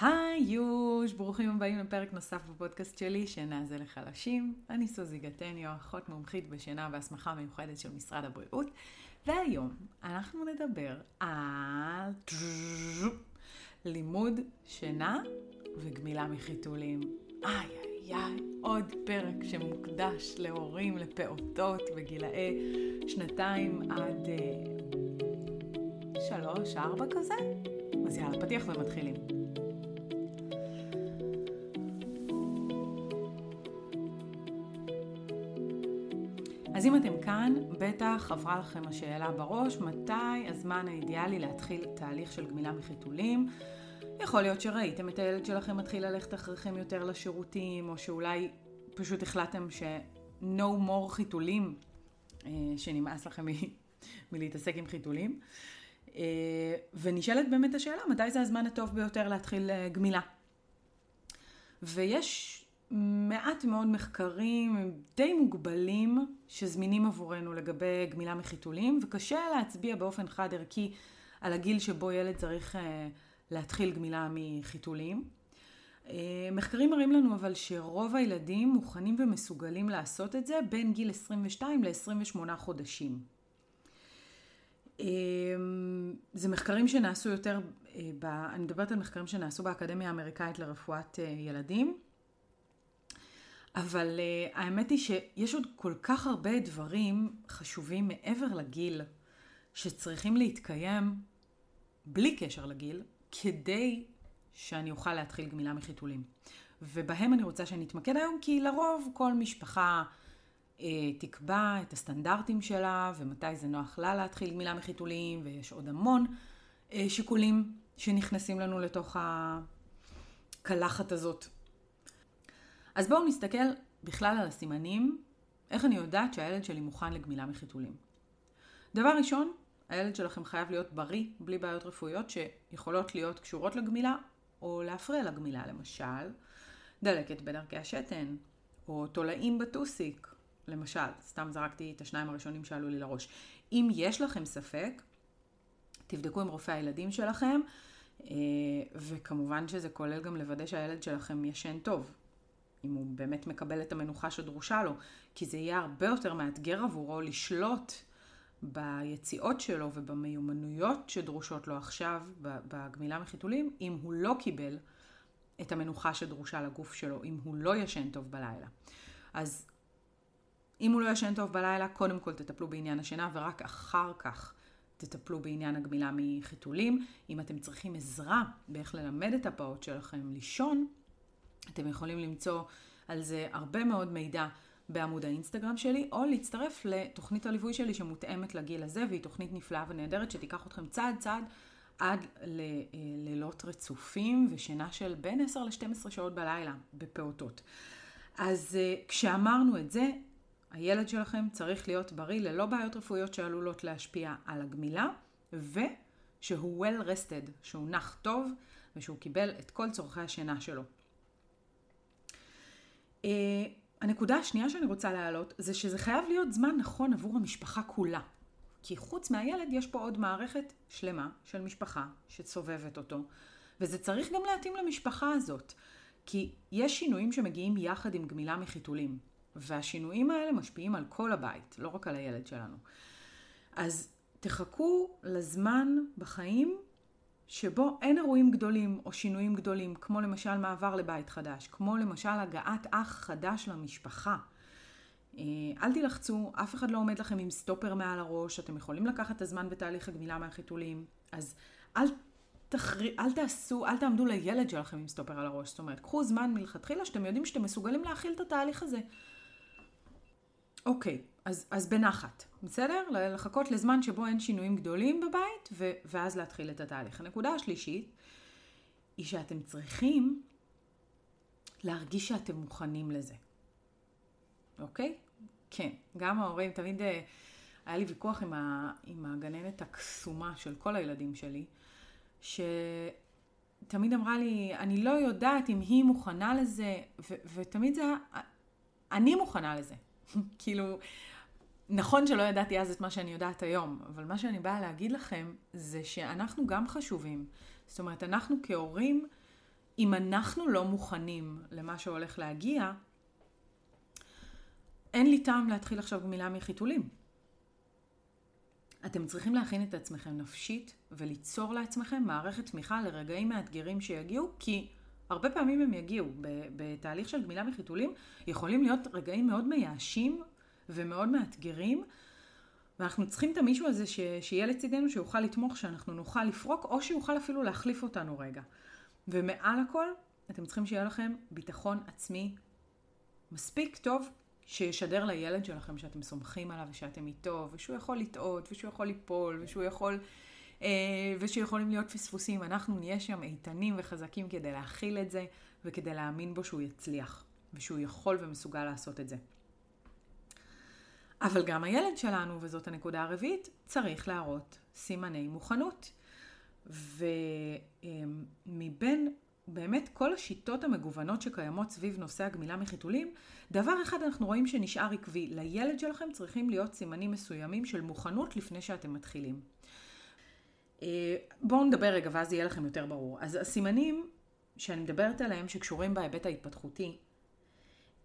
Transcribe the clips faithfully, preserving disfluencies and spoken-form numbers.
היוש, ברוכים הבאים לפרק נוסף בפודקאסט שלי, שינה זה לחלשים. אני סוזי גטניו, אחות מומחית בשינה והסמכה מיוחדת של משרד הבריאות, והיום אנחנו נדבר על לימוד שינה וגמילה מחיתולים. איי איי איי, עוד פרק שמוקדש להורים, לפעוטות בגילאי שנתיים עד שלוש, ארבע כזה. אז יאללה, פתיח ומתחילים. אז אם אתם כאן, בטח עברה לכם השאלה בראש, מתי הזמן האידיאלי להתחיל תהליך של גמילה מחיתולים? יכול להיות שראיתם את הילד שלכם מתחיל ללכת אחריכם יותר לשירותים, או שאולי פשוט החלטתם ש-no more חיתולים, שנמאס לכם מ- מלהתעסק עם חיתולים. ונשאלת באמת השאלה, מתי זה הזמן הטוב ביותר להתחיל גמילה? ויש מעט מאוד מחקרים די מוגבלים שזמינים עבורנו לגבי גמילה מחיתולים, וקשה להצביע באופן חד ערכי על הגיל שבו ילד צריך להתחיל גמילה מחיתולים. מחקרים מראים לנו אבל שרוב הילדים מוכנים ומסוגלים לעשות את זה בין גיל עשרים ושתיים ל-עשרים ושמונה חודשים. זה מחקרים שנעשו יותר, אני מדברת על מחקרים שנעשו באקדמיה האמריקאית לרפואת ילדים, אבל uh, האמת היא שיש עוד כל כך הרבה דברים חשובים מעבר לגיל שצריכים להתקיים בלי קשר לגיל כדי שאני אוכל להתחיל גמילה מחיתולים. ובהם אני רוצה שנתמקד היום, כי לרוב כל משפחה uh, תקבע את הסטנדרטים שלה ומתי זה נוח לה להתחיל גמילה מחיתולים, ויש עוד המון uh, שיקולים שנכנסים לנו לתוך הקלחת הזאת. אז בואו נסתכל בכלל על הסימנים, איך אני יודעת שהילד שלי מוכן לגמילה מחיתולים. דבר ראשון, הילד שלכם חייב להיות בריא, בלי בעיות רפואיות שיכולות להיות קשורות לגמילה, או להפריע לגמילה, למשל, דלקת בדרכי השתן, או תולעים בטוסיק, למשל, סתם זרקתי את השניים הראשונים שעלו לי לראש. אם יש לכם ספק, תבדקו עם רופא הילדים שלכם, וכמובן שזה כולל גם לוודא שהילד שלכם ישן טוב. אם הוא באמת מקבל את המנוחה שדרושה לו, כי זה יהיה הרבה יותר מאתגר עבורו לשלוט ביציאות שלו ובמיומנויות שדרושות לו עכשיו בגמילה מחיתולים, אם הוא לא קיבל את המנוחה שדרושה לגוף שלו, אם הוא לא ישן טוב בלילה. אז אם הוא לא ישן טוב בלילה, קודם כל תטפלו בעניין השינה, ורק אחר כך תטפלו בעניין הגמילה מחיתולים. אם אתם צריכים עזרה באיך ללמד את הפעוט שלכם לישון, אתם יכולים למצוא על זה הרבה מאוד מידע בעמוד האינסטגרם שלי, או להצטרף לתוכנית הליווי שלי שמותאמת לגיל הזה, והיא תוכנית נפלאה ונהדרת שתיקח אתכם צעד צעד עד ללילות רצופים ושינה של בין עשר ל-שתים עשרה שעות בלילה בפעוטות. אז כשאמרנו את זה, הילד שלכם צריך להיות בריא ללא בעיות רפואיות שעלולות להשפיע על הגמילה, ושהוא well rested, שהוא נח טוב ושהוא קיבל את כל צורכי השינה שלו. Uh, הנקודה השנייה שאני רוצה להעלות זה שזה חייב להיות זמן נכון עבור המשפחה כולה, כי חוץ מהילד יש פה עוד מערכת שלמה של משפחה שסובבת אותו, וזה צריך גם להתאים למשפחה הזאת, כי יש שינויים שמגיעים יחד עם גמילה מחיתולים, והשינויים האלה משפיעים על כל הבית, לא רק על הילד שלנו. אז תחכו לזמן בחיים שבו אין אירועים גדולים או שינויים גדולים, כמו למשל מעבר לבית חדש, כמו למשל הגעת אח חדש למשפחה. אל תלחצו, אף אחד לא עומד לכם עם סטופר מעל הראש, אתם יכולים לקחת את הזמן בתהליך הגמילה מהחיתולים, אז אל, תחר... אל תעשו, אל תעמדו לילד שלכם עם סטופר על הראש, זאת אומרת, קחו זמן מלכתחילה שאתם יודעים שאתם מסוגלים להכיל את התהליך הזה. אוקיי, אז, אז בנחת, בסדר? לחכות לזמן שבו אין שינויים גדולים בבית, ו- ואז להתחיל את התהליך. הנקודה השלישית היא שאתם צריכים להרגיש שאתם מוכנים לזה. אוקיי? כן, גם ההורים, תמיד היה לי ויכוח עם, ה- עם הגננת הקסומה של כל הילדים שלי, שתמיד אמרה לי, אני לא יודעת אם היא מוכנה לזה, ו- ותמיד זה, אני מוכנה לזה. כאילו, נכון שלא ידעתי אז את מה שאני יודעת היום, אבל מה שאני באה להגיד לכם זה שאנחנו גם חשובים. זאת אומרת, אנחנו כהורים אם אנחנו לא מוכנים למה שהולך להגיע, אין לי טעם להתחיל עכשיו גמילה מחיתולים. אתם צריכים להכין את עצמכם נפשית וליצור לעצמכם מערכת תמיכה לרגעים מאתגרים שיגיעו, כי הרבה פעמים הם יגיעו. בתהליך של גמילה מחיתולים יכולים להיות רגעים מאוד מייאשים ומאוד מאתגרים, ואנחנו צריכים את המישהו הזה ש... שיהיה לצידנו, שיוכל לתמוך, שאנחנו נוכל לפרוק, או שיוכל אפילו להחליף אותנו רגע. ומעל הכל, אתם צריכים שיהיה לכם ביטחון עצמי מספיק טוב, שישדר לילד שלכם שאתם סומכים עליו ושאתם איתו, ושהוא יכול לטעות, ושהוא יכול ליפול, ושהוא יכול, אה, ושיכולים להיות פספוסים. אנחנו נהיה שם איתנים וחזקים כדי להכיל את זה, וכדי להאמין בו שהוא יצליח, ושהוא יכול ומסוגל לעשות את זה. אבל גם הילד שלנו, וזאת הנקודה הרביעית, צריך להראות סימני מוכנות. ומבין באמת כל השיטות המגוונות שקיימות סביב נושא הגמילה מחיתולים, דבר אחד אנחנו רואים שנשאר עקבי. לילד שלכם צריכים להיות סימנים מסוימים של מוכנות לפני שאתם מתחילים. בואו נדבר רגע ואז יהיה לכם יותר ברור. אז הסימנים שאני מדברת עליהם שקשורים בהיבט ההתפתחותי,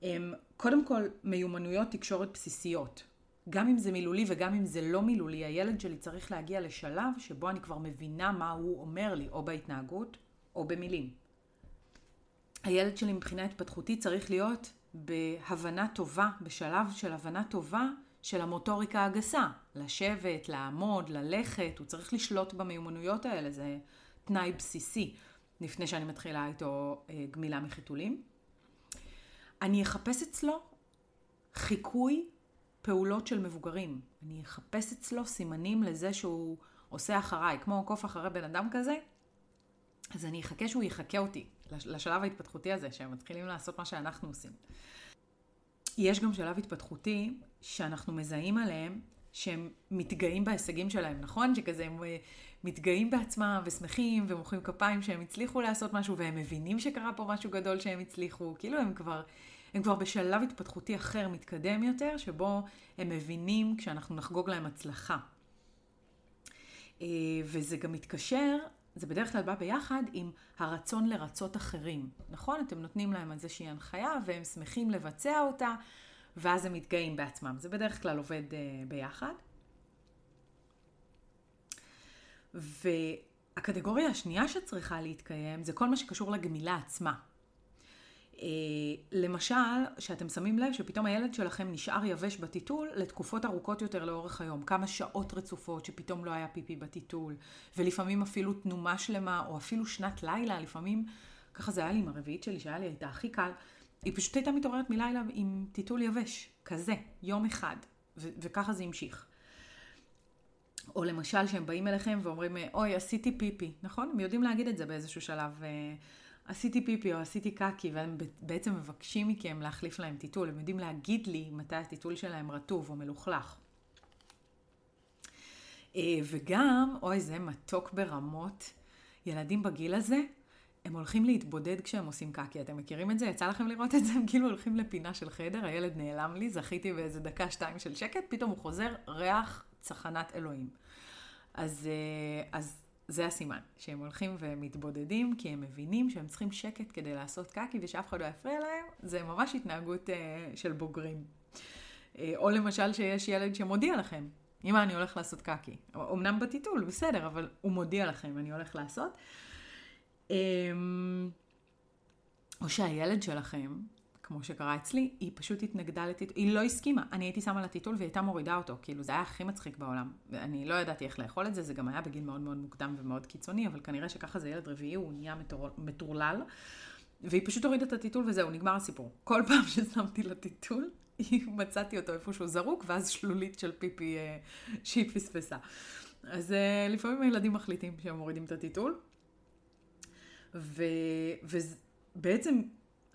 הם קודם כל מיומנויות תקשורת בסיסיות. גם אם זה מילולי וגם אם זה לא מילולי, הילד שלי צריך להגיע לשלב שבו אני כבר מבינה מה הוא אומר לי, או בהתנהגות או במילים. הילד שלי מבחינה התפתחותית צריך להיות בהבנה טובה, בשלב של הבנה טובה של המוטוריקה הגסה. לשבת, לעמוד, ללכת, הוא צריך לשלוט במיומנויות האלה, זה תנאי בסיסי, לפני שאני מתחילה איתו גמילה מחיתולים. אני אחפש אצלו חיקוי פעולות של מבוגרים. אני אחפש אצלו סימנים לזה שהוא עושה אחריי, כמו קוף אחרי בן אדם כזה. אז אני אחכה שהוא יחכה אותי לשלב ההתפתחותי הזה, שהם מתחילים לעשות מה שאנחנו עושים. יש גם שלב התפתחותי שאנחנו מזהים עליהם, שהם מתגאים בהישגים שלהם, נכון? שכזה הם מתגאים בעצמם ושמחים ומוחאים כפיים שהם הצליחו לעשות משהו, והם מבינים שקרה פה משהו גדול שהם הצליחו. כאילו הם כבר, הם כבר בשלב התפתחותי אחר, מתקדם יותר, שבו הם מבינים כשאנחנו נחגוג להם הצלחה. וזה גם מתקשר, זה בדרך כלל בא ביחד עם הרצון לרצות אחרים, נכון? אתם נותנים להם איזושהי הנחיה והם שמחים לבצע אותה, ואז הם מתגאים בעצמם. זה בדרך כלל עובד ביחד. והקטגוריה השנייה שצריכה להתקיים, זה כל מה שקשור לגמילה עצמה. למשל, שאתם שמים לב שפתאום הילד שלכם נשאר יבש בטיטול לתקופות ארוכות יותר לאורך היום. כמה שעות רצופות שפתאום לא היה פיפי בטיטול, ולפעמים אפילו תנומה שלמה, או אפילו שנת לילה, לפעמים, ככה זה היה לי עם הרביעית שלי, שהיה לי הייתה הכי קל, היא פשוט הייתה מתעוררת מלילה עם טיטול יבש, כזה, יום אחד, ו- וככה זה המשיך. או למשל שהם באים אליכם ואומרים, אוי, עשיתי פיפי, נכון? הם יודעים להגיד את זה באיזשהו שלב, עשיתי פיפי או עשיתי קקי, והם בעצם מבקשים מכם להחליף להם טיטול, הם יודעים להגיד לי מתי הטיטול שלהם רטוב או מלוכלך. וגם, אוי, זה מתוק ברמות, ילדים בגיל הזה, הם הולכים להתבודד כשהם עושים קקי. אתם מכירים את זה? יצא לכם לראות את זה? הם כאילו הולכים לפינה של חדר, הילד נעלם לי, זכיתי באיזה דקה, שתיים של שקט, פתאום הוא חוזר ריח צחנת אלוהים. אז, אז זה הסימן, שהם הולכים ומתבודדים, כי הם מבינים שהם צריכים שקט כדי לעשות קקי, ושאף אחד לא יפריע להם. זה ממש התנהגות של בוגרים. או למשל שיש ילד שמודיע לכם, אמא, אני הולך לעשות קקי. אמנם בטיטול, בסדר, אבל הוא מודיע לכם, אני הולך לעשות. או שהילד שלכם, כמו שקרה אצלי, היא פשוט התנגדה לטיטול, היא לא הסכימה. אני הייתי שמה לטיטול והיא הייתה מורידה אותו, כאילו זה היה הכי מצחיק בעולם. אני לא ידעתי איך לאכול את זה, זה גם היה בגיל מאוד מאוד מוקדם ומאוד קיצוני, אבל כנראה שככה זה ילד רביעי, הוא נהיה מטורלל, והיא פשוט הורידה את הטיטול וזהו, נגמר הסיפור. כל פעם ששמתי לטיטול, מצאתי אותו איפשהו זרוק, ואז שלולית של פיפי שהיא פספסה. אז לפעמים הילדים מחליטים שהם מורידים את הטיטול. ובעצם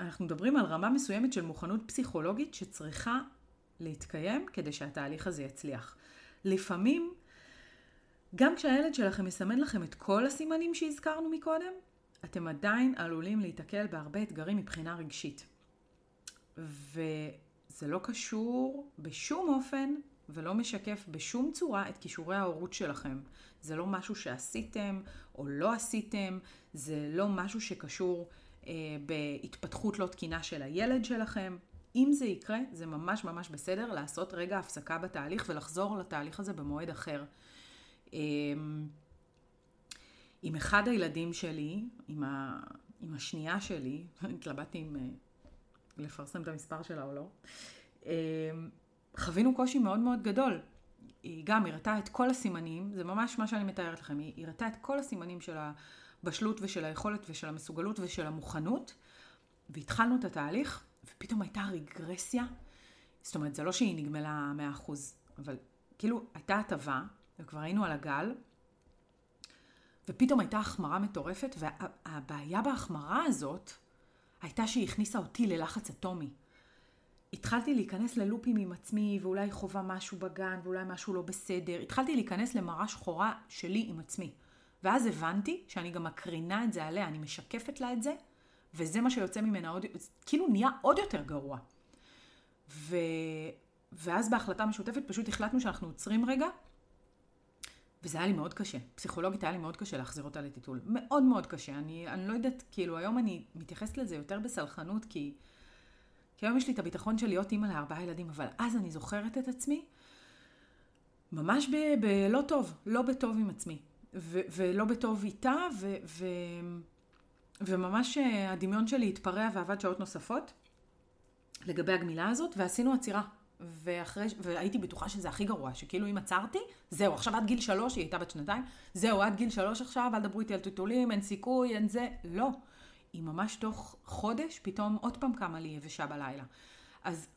אנחנו מדברים על רמה מסוימת של מוכנות פסיכולוגית שצריכה להתקיים כדי שהתהליך הזה יצליח. לפעמים, גם כשהילד שלכם יסמן לכם את כל הסימנים שהזכרנו מקודם, אתם עדיין עלולים להתקל בהרבה אתגרים מבחינה רגשית. וזה לא קשור בשום אופן ולא משקף בשום צורה את כישורי ההורות שלכם. זה לא משהו שעשיתם או לא עשיתם, זה לא משהו שקשור בהתפתחות לא תקינה של הילד שלכם. אם זה יקרה, זה ממש ממש בסדר לעשות רגע הפסקה בתהליך ולחזור לתהליך הזה במועד אחר. עם אחד הילדים שלי, עם, ה... עם השנייה שלי, התלבטתי עם לפרסם את המספר שלה או לא, חווינו קושי מאוד מאוד גדול. היא גם הראתה את כל הסימנים, זה ממש מה שאני מתארת לכם, היא הראתה את כל הסימנים של הבשלות ושל היכולת ושל המסוגלות ושל המוכנות, והתחלנו את התהליך, ופתאום הייתה רגרסיה, זאת אומרת, זה לא שהיא נגמלה מאה אחוז, אבל כאילו הייתה הטבה, וכבר היינו על הגל, ופתאום הייתה החמרה מטורפת, והבעיה בהחמרה הזאת הייתה שהיא הכניסה אותי ללחץ אטומי. התחלתי להיכנס ללופים עם עצמי, ואולי חובה משהו בגן, ואולי משהו לא בסדר. התחלתי להיכנס למראה שחורה שלי עם עצמי. ואז הבנתי שאני גם מקרינה את זה עליה, אני משקפת לה את זה, וזה מה שיוצא ממנה עוד, כאילו נהיה עוד יותר גרוע. ו... ואז בהחלטה משותפת פשוט החלטנו שאנחנו עוצרים רגע, וזה היה לי מאוד קשה. פסיכולוגית היה לי מאוד קשה להחזיר אותה לטיטול. מאוד מאוד קשה. אני, אני לא יודעת, כאילו, היום אני מתייחסת לזה יותר בסלחנות, כי, כי היום יש לי את הביטחון של להיות אימא לארבעה ילדים, אבל אז אני זוכרת את עצמי, ממש ב, ב, לא טוב, לא בטוב עם עצמי, ו, ולא בטוב איתה, ו, ו, וממש הדמיון שלי התפרע ועבד שעות נוספות, לגבי הגמילה הזאת, ועשינו עצירה. ואחרי, והייתי בטוחה שזה הכי גרוע, שכאילו אם עצרתי, זהו, עכשיו עד גיל שלוש, היא הייתה בת שנתיים, זהו, עד גיל שלוש עכשיו, אל דברו איתי על טיטולים, אין סיכוי, אין זה, לא. היא ממש תוך חודש, פתאום עוד פעם קמה לי יבשה בלילה. אז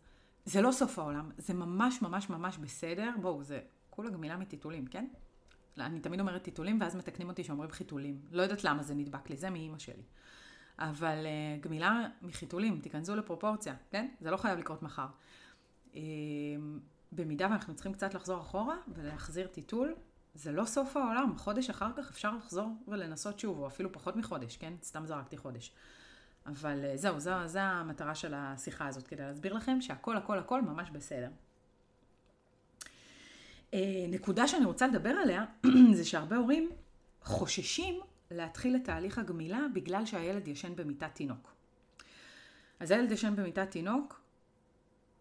זה לא סוף העולם, זה ממש ממש ממש בסדר, בואו, זה כולה גמילה מטיטולים, כן? אני תמיד אומרת טיטולים, ואז מתקנים אותי שאומרים חיתולים. לא יודעת למה זה נדבק לי, זה מאמא שלי. אבל גמילה מחיתולים, תיכנסו לפרופורציה, כן? זה לא חייב לקרות מחר. במידה ואנחנו צריכים קצת לחזור אחורה ולהחזיר טיטול, זה לא סוף העולם, חודש אחר כך אפשר לחזור ולנסות שוב, או אפילו פחות מחודש, כן? סתם זרקתי חודש. אבל זהו, זו, זו המטרה של השיחה הזאת, כדי להסביר לכם שהכל, הכל, הכל ממש בסדר. נקודה שאני רוצה לדבר עליה, זה שהרבה הורים חוששים להתחיל את תהליך הגמילה בגלל שהילד ישן במיטת תינוק. אז הילד ישן במיטת תינוק,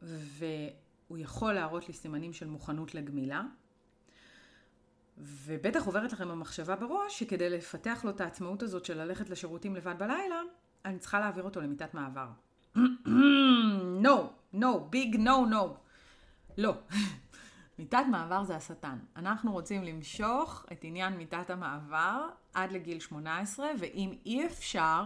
והוא יכול להראות לי סימנים של מוכנות לגמילה. ובטח עוברת לכם המחשבה בראש, שכדי לפתח לו את העצמאות הזאת של ללכת לשירותים לבד בלילה, אני צריכה להעביר אותו למיטת מעבר. No, no, big no, no. לא. מיטת מעבר זה השטן. אנחנו רוצים למשוך את עניין מיטת המעבר עד לגיל שמונה עשרה, ואם אי אפשר,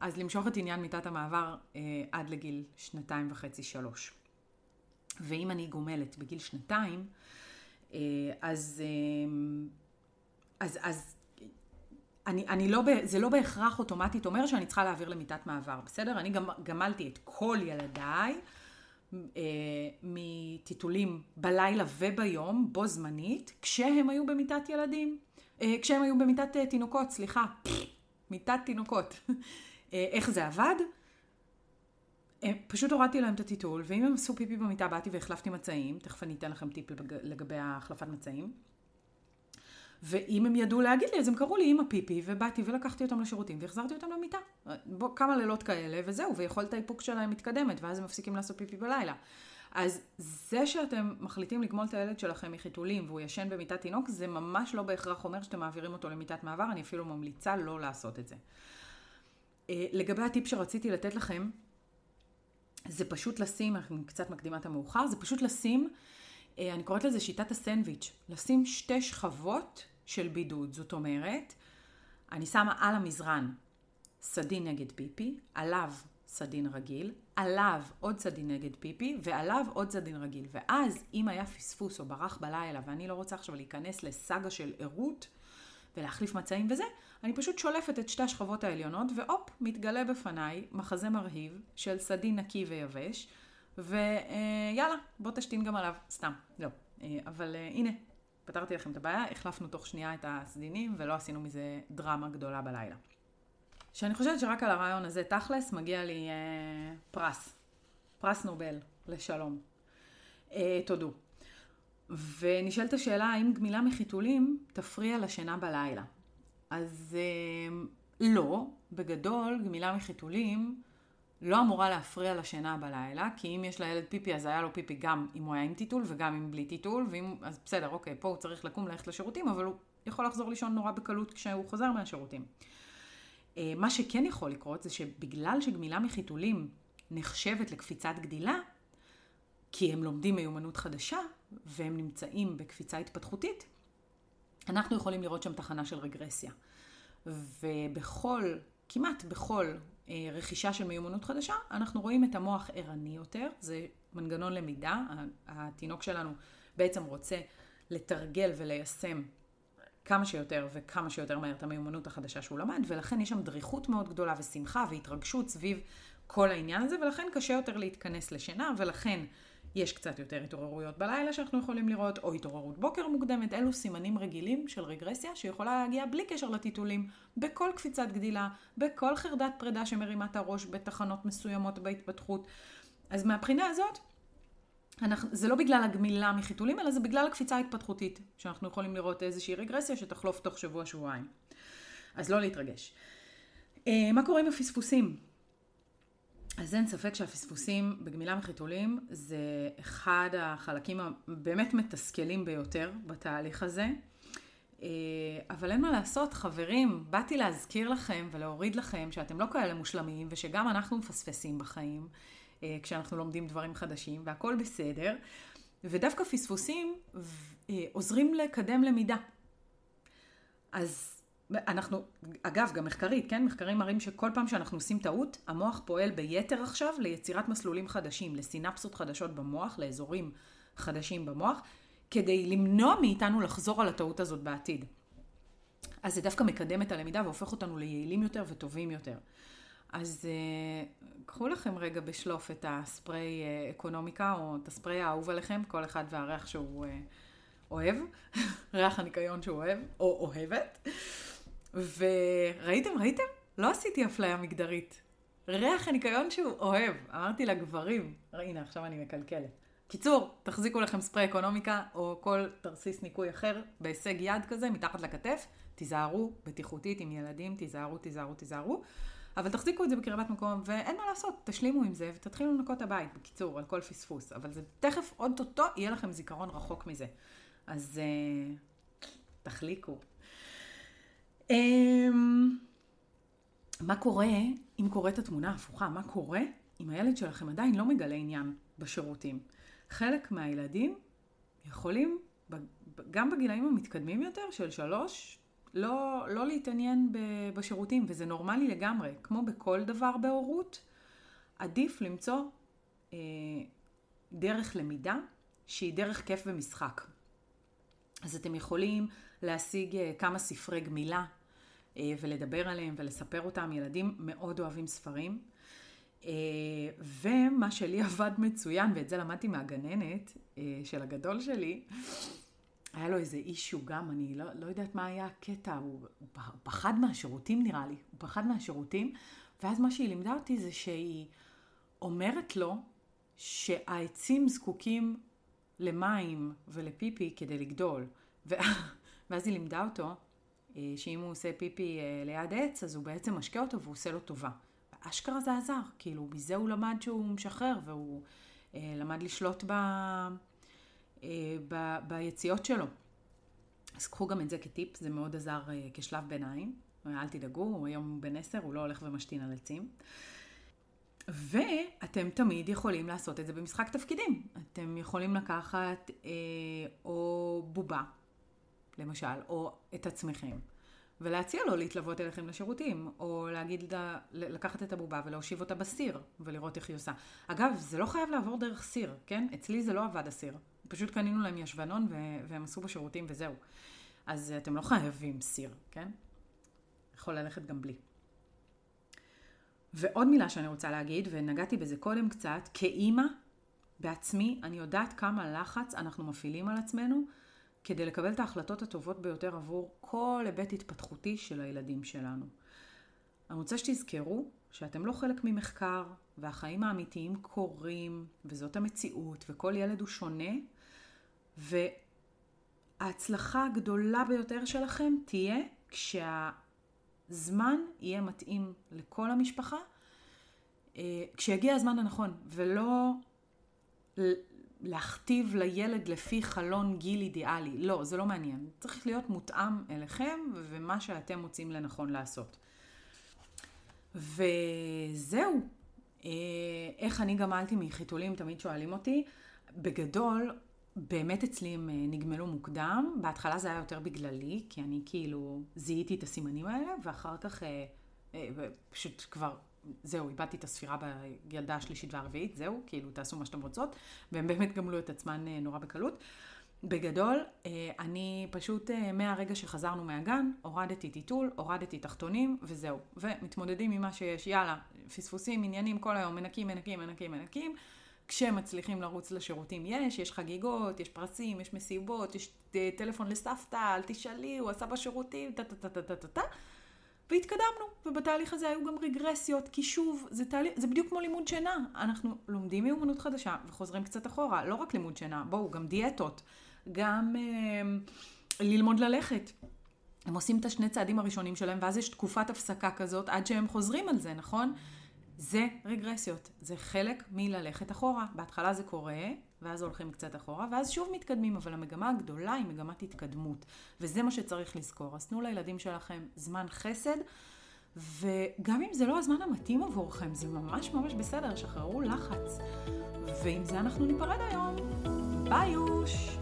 אז למשוך את עניין מיטת המעבר אה, עד לגיל שנתיים וחצי, שלוש. ואם אני גומלת בגיל שנתיים, אה, אז, אה, אז, אז אני, אני לא, זה לא בהכרח אוטומטית אומר שאני צריכה להעביר למיטת מעבר, בסדר? אני גם, גמלתי את כל ילדיי אה, מטיטולים בלילה וביום, בו זמנית, כשהם היו במיטת ילדים, אה, כשהם היו במיטת אה, תינוקות, סליחה, מיטת תינוקות. איך זה עבד? פשוט הורדתי להם את הטיטול, ואם הם עשו פיפי במיטה, באתי והחלפתי מצעים, תכף אני אתן לכם טיפ לגבי החלפת מצעים, ואם הם ידעו להגיד לי, אז הם קראו לי אמא פיפי, ובאתי ולקחתי אותם לשירותים, והחזרתי אותם למיטה, כמה לילות כאלה, וזהו, ויכולת האיפוק שלהם מתקדמת, ואז הם מפסיקים לעשות פיפי בלילה. אז זה שאתם מחליטים לגמול את הילד שלכם מחיתולים, והוא ישן במיטת תינוק, זה ממש לא בהכרח אומר שאתם מעבירים אותו למיטת מעבר, אני אפילו ממליצה לא לעשות את זה. לגבי הטיפ שרציתי לתת לכם, זה פשוט לשים, אני קצת מקדימת המאוחר, זה פשוט לשים, אני קוראת לזה שיטת הסנדוויץ', לשים שתי שכבות של בידוד, זאת אומרת, אני שמה על המזרן סדין נגד פיפי, עליו סדין רגיל, עליו עוד סדין נגד פיפי, ועליו עוד סדין רגיל. ואז, אם היה פספוס או ברח בלילה, ואני לא רוצה עכשיו להיכנס לסגה של עירות, ולהחליף מצעים וזה, אני פשוט שולפת את שתי השכבות העליונות, ואופ, מתגלה בפניי מחזה מרהיב של סדין נקי ויבש, ויאללה, בוא תשתין גם עליו. סתם, לא. אבל הנה, פתרתי לכם את הבעיה, החלפנו תוך שנייה את הסדינים, ולא עשינו מזה דרמה גדולה בלילה. שאני חושבת שרק על הרעיון הזה תכלס מגיע לי אה, פרס, פרס נובל לשלום, אה, תודו. ונשאלת השאלה האם גמילה מחיתולים תפריע לשינה בלילה. אז אה, לא, בגדול, גמילה מחיתולים לא אמורה להפריע לשינה בלילה, כי אם יש לילד פיפי, אז היה לו פיפי גם אם הוא היה עם טיטול וגם אם בלי טיטול, ואם, אז בסדר, אוקיי, פה הוא צריך לקום ללכת לשירותים, אבל הוא יכול לחזור לישון נורא בקלות כשהוא חוזר מהשירותים. מה שכן יכול לקרות זה שבגלל שגמילה מחיתולים נחשבת לקפיצת גדילה, כי הם לומדים מיומנות חדשה והם נמצאים בקפיצה התפתחותית, אנחנו יכולים לראות שם תחנה של רגרסיה. ובכל, כמעט בכל רכישה של מיומנות חדשה, אנחנו רואים את המוח ערני יותר, זה מנגנון למידה, התינוק שלנו בעצם רוצה לתרגל וליישם כמה שיותר וכמה שיותר מהר את המיומנות החדשה שהוא למד, ולכן יש שם דריכות מאוד גדולה ושמחה והתרגשות סביב כל העניין הזה, ולכן קשה יותר להתכנס לשינה, ולכן יש קצת יותר התעוררויות בלילה שאנחנו יכולים לראות, או התעוררות בוקר מוקדמת, אלו סימנים רגילים של רגרסיה שיכולה להגיע בלי קשר לטיטולים, בכל קפיצת גדילה, בכל חרדת פרידה שמרימה את הראש בתחנות מסוימות בהתפתחות. אז מהבחינה הזאת, אנחנו, זה לא בגלל הגמילה מחיתולים, אלא זה בגלל הקפיצה ההתפתחותית, שאנחנו יכולים לראות איזושהי רגרסיה שתחלוף תוך שבוע, שבועיים. אז לא להתרגש. מה קורה עם הפספוסים? אז אין ספק שהפספוסים בגמילה מחיתולים זה אחד החלקים הבאמת מתסכלים ביותר בתהליך הזה. אבל אין מה לעשות, חברים, באתי להזכיר לכם ולהוריד לכם שאתם לא כאלה מושלמים, ושגם אנחנו מפספסים בחיים כשאנחנו לומדים דברים חדשים, והכל בסדר. ודווקא פספוסים עוזרים לקדם למידה. אז אנחנו, אגב, גם מחקרית, כן? מחקרים מראים שכל פעם שאנחנו עושים טעות, המוח פועל ביתר עכשיו ליצירת מסלולים חדשים, לסינפסות חדשות במוח, לאזורים חדשים במוח, כדי למנוע מאיתנו לחזור על הטעות הזאת בעתיד. אז זה דווקא מקדם את הלמידה והופך אותנו ליעילים יותר וטובים יותר. אז קחו לכם רגע בשלוף את הספרי אקונומיקה, או את הספרי האהוב עליכם, כל אחד והריח שהוא אוהב, ריח הניקיון שהוא אוהב, או אוהבת. וראיתם, ראיתם? לא עשיתי אפליה מגדרית. ריח הניקיון שהוא אוהב. אמרתי לגברים, הנה, עכשיו אני מקלקלת. קיצור, תחזיקו לכם ספרי אקונומיקה, או כל תרסיס ניקוי אחר, בהישג יד כזה, מתחת לכתף, תיזהרו, בטיחותית עם ילדים, תיזהרו, תיזהרו, תיזהרו. אבל תחזיקו את זה בקרבת מקום, ואין מה לעשות, תשלימו עם זה, ותתחילו לנקות הבית, בקיצור, על כל פספוס. אבל זה תכף, עוד אותו, יהיה לכם זיכרון רחוק מזה. אז תחליקו. מה קורה אם קורית התמונה הפוכה? מה קורה אם הילד שלכם עדיין לא מגלה עניין בשירותים? חלק מהילדים יכולים, גם בגילאים המתקדמים יותר של שלוש, לא, לא להתעניין בשירותים, וזה נורמלי לגמרי. כמו בכל דבר בהורות, עדיף למצוא אה, דרך למידה שהיא דרך כיף ומשחק. אז אתם יכולים להשיג כמה ספרי גמילה ולדבר עליהם ולספר אותם. ילדים מאוד אוהבים ספרים. ומה שלי עבד מצוין, ואת זה למדתי מהגננת של הגדול שלי, היה לו איזה אישו גם, אני לא, לא יודעת מה היה הקטע, הוא פחד מהשירותים נראה לי, הוא פחד מהשירותים, ואז מה שהיא לימדה אותי זה שהיא אומרת לו שהעצים זקוקים למים ולפיפי כדי לגדול. ואז היא לימדה אותו שאם הוא עושה פיפי ליד עץ, אז הוא בעצם משקע אותו והוא עושה לו טובה. ואשכרה זה עזר, כאילו מזה הוא למד שהוא משחרר, והוא למד לשלוט ב... ב... ביציאות שלו. אז קחו גם את זה כטיפ, זה מאוד עזר כשלב ביניים. אל תדאגו, הוא היום בן עשר, הוא לא הולך ומשתין על עצים. ואתם תמיד יכולים לעשות את זה במשחק תפקידים. אתם יכולים לקחת אה, או בובה, למשל, או את עצמכם, ולהציע לו להתלוות אליכם לשירותים, או להגיד, לקחת את הבובה ולהושיב אותה בסיר, ולראות איך היא עושה. אגב, זה לא חייב לעבור דרך סיר, כן? אצלי זה לא עבד הסיר. פשוט קנינו להם ישבנון, והם עשו בשירותים וזהו. אז אתם לא חייבים סיר, כן? יכול ללכת גם בלי. ועוד מילה שאני רוצה להגיד, ונגעתי בזה קודם קצת, כאימא בעצמי, אני יודעת כמה לחץ אנחנו מפעילים על עצמנו, כדי לקבל את ההחלטות הטובות ביותר עבור כל היבט התפתחותי של הילדים שלנו. אני רוצה שתזכרו שאתם לא חלק ממחקר, והחיים האמיתיים קורים, וזאת המציאות, וכל ילד הוא שונה, וההצלחה הגדולה ביותר שלכם תהיה כשה... זמן יהיה מתאים לכל המשפחה, כשיגיע הזמן הנכון, ולא להכתיב לילד לפי חלון גיל אידיאלי. לא, זה לא מעניין. צריך להיות מותאם אליכם ומה שאתם מוצאים לנכון לעשות. וזהו. איך אני גמלתי מחיתולים, תמיד שואלים אותי. בגדול, באמת אצלי הם נגמלו מוקדם. בהתחלה זה היה יותר בגללי, כי אני כאילו זיהיתי את הסימנים האלה, ואחר כך פשוט כבר... זהו, איבדתי את הספירה בילדה השלישית והרביעית, זהו, כאילו תעשו מה שאתם רוצות, והם באמת גמלו את עצמן נורא בקלות. בגדול, אני פשוט מהרגע שחזרנו מהגן, הורדתי טיטול, הורדתי תחתונים, וזהו. ומתמודדים עם מה שיש, יאללה, פספוסים, עניינים כל היום, מנקים, מנקים, מנקים, מנקים. כשמצליחים לרוץ לשירותים יש, יש חגיגות, יש פרסים, יש מסיבות, יש טלפון לסבתא, אל תשאלי, הוא עשה בשירותים, ת, ת, ת, ת, ת, ת, ת. והתקדמנו, ובתהליך הזה היו גם רגרסיות, כי שוב, זה, תהליך, זה בדיוק כמו לימוד שינה. אנחנו לומדים מיומנות חדשה וחוזרים קצת אחורה, לא רק לימוד שינה, בואו, גם דיאטות, גם אה, ללמוד ללכת. הם עושים את השני צעדים הראשונים שלהם, ואז יש תקופת הפסקה כזאת עד שהם חוזרים על זה, נכון? זה רגרסיות, זה חלק מללכת אחורה. בהתחלה זה קורה, ואז הולכים קצת אחורה, ואז שוב מתקדמים, אבל המגמה הגדולה היא מגמת התקדמות, וזה מה שצריך לזכור. אז תנו לילדים שלכם זמן חסד, וגם אם זה לא הזמן המתאים עבורכם, זה ממש ממש בסדר, שחררו לחץ. ועם זה אנחנו ניפרד היום. ביי יוש!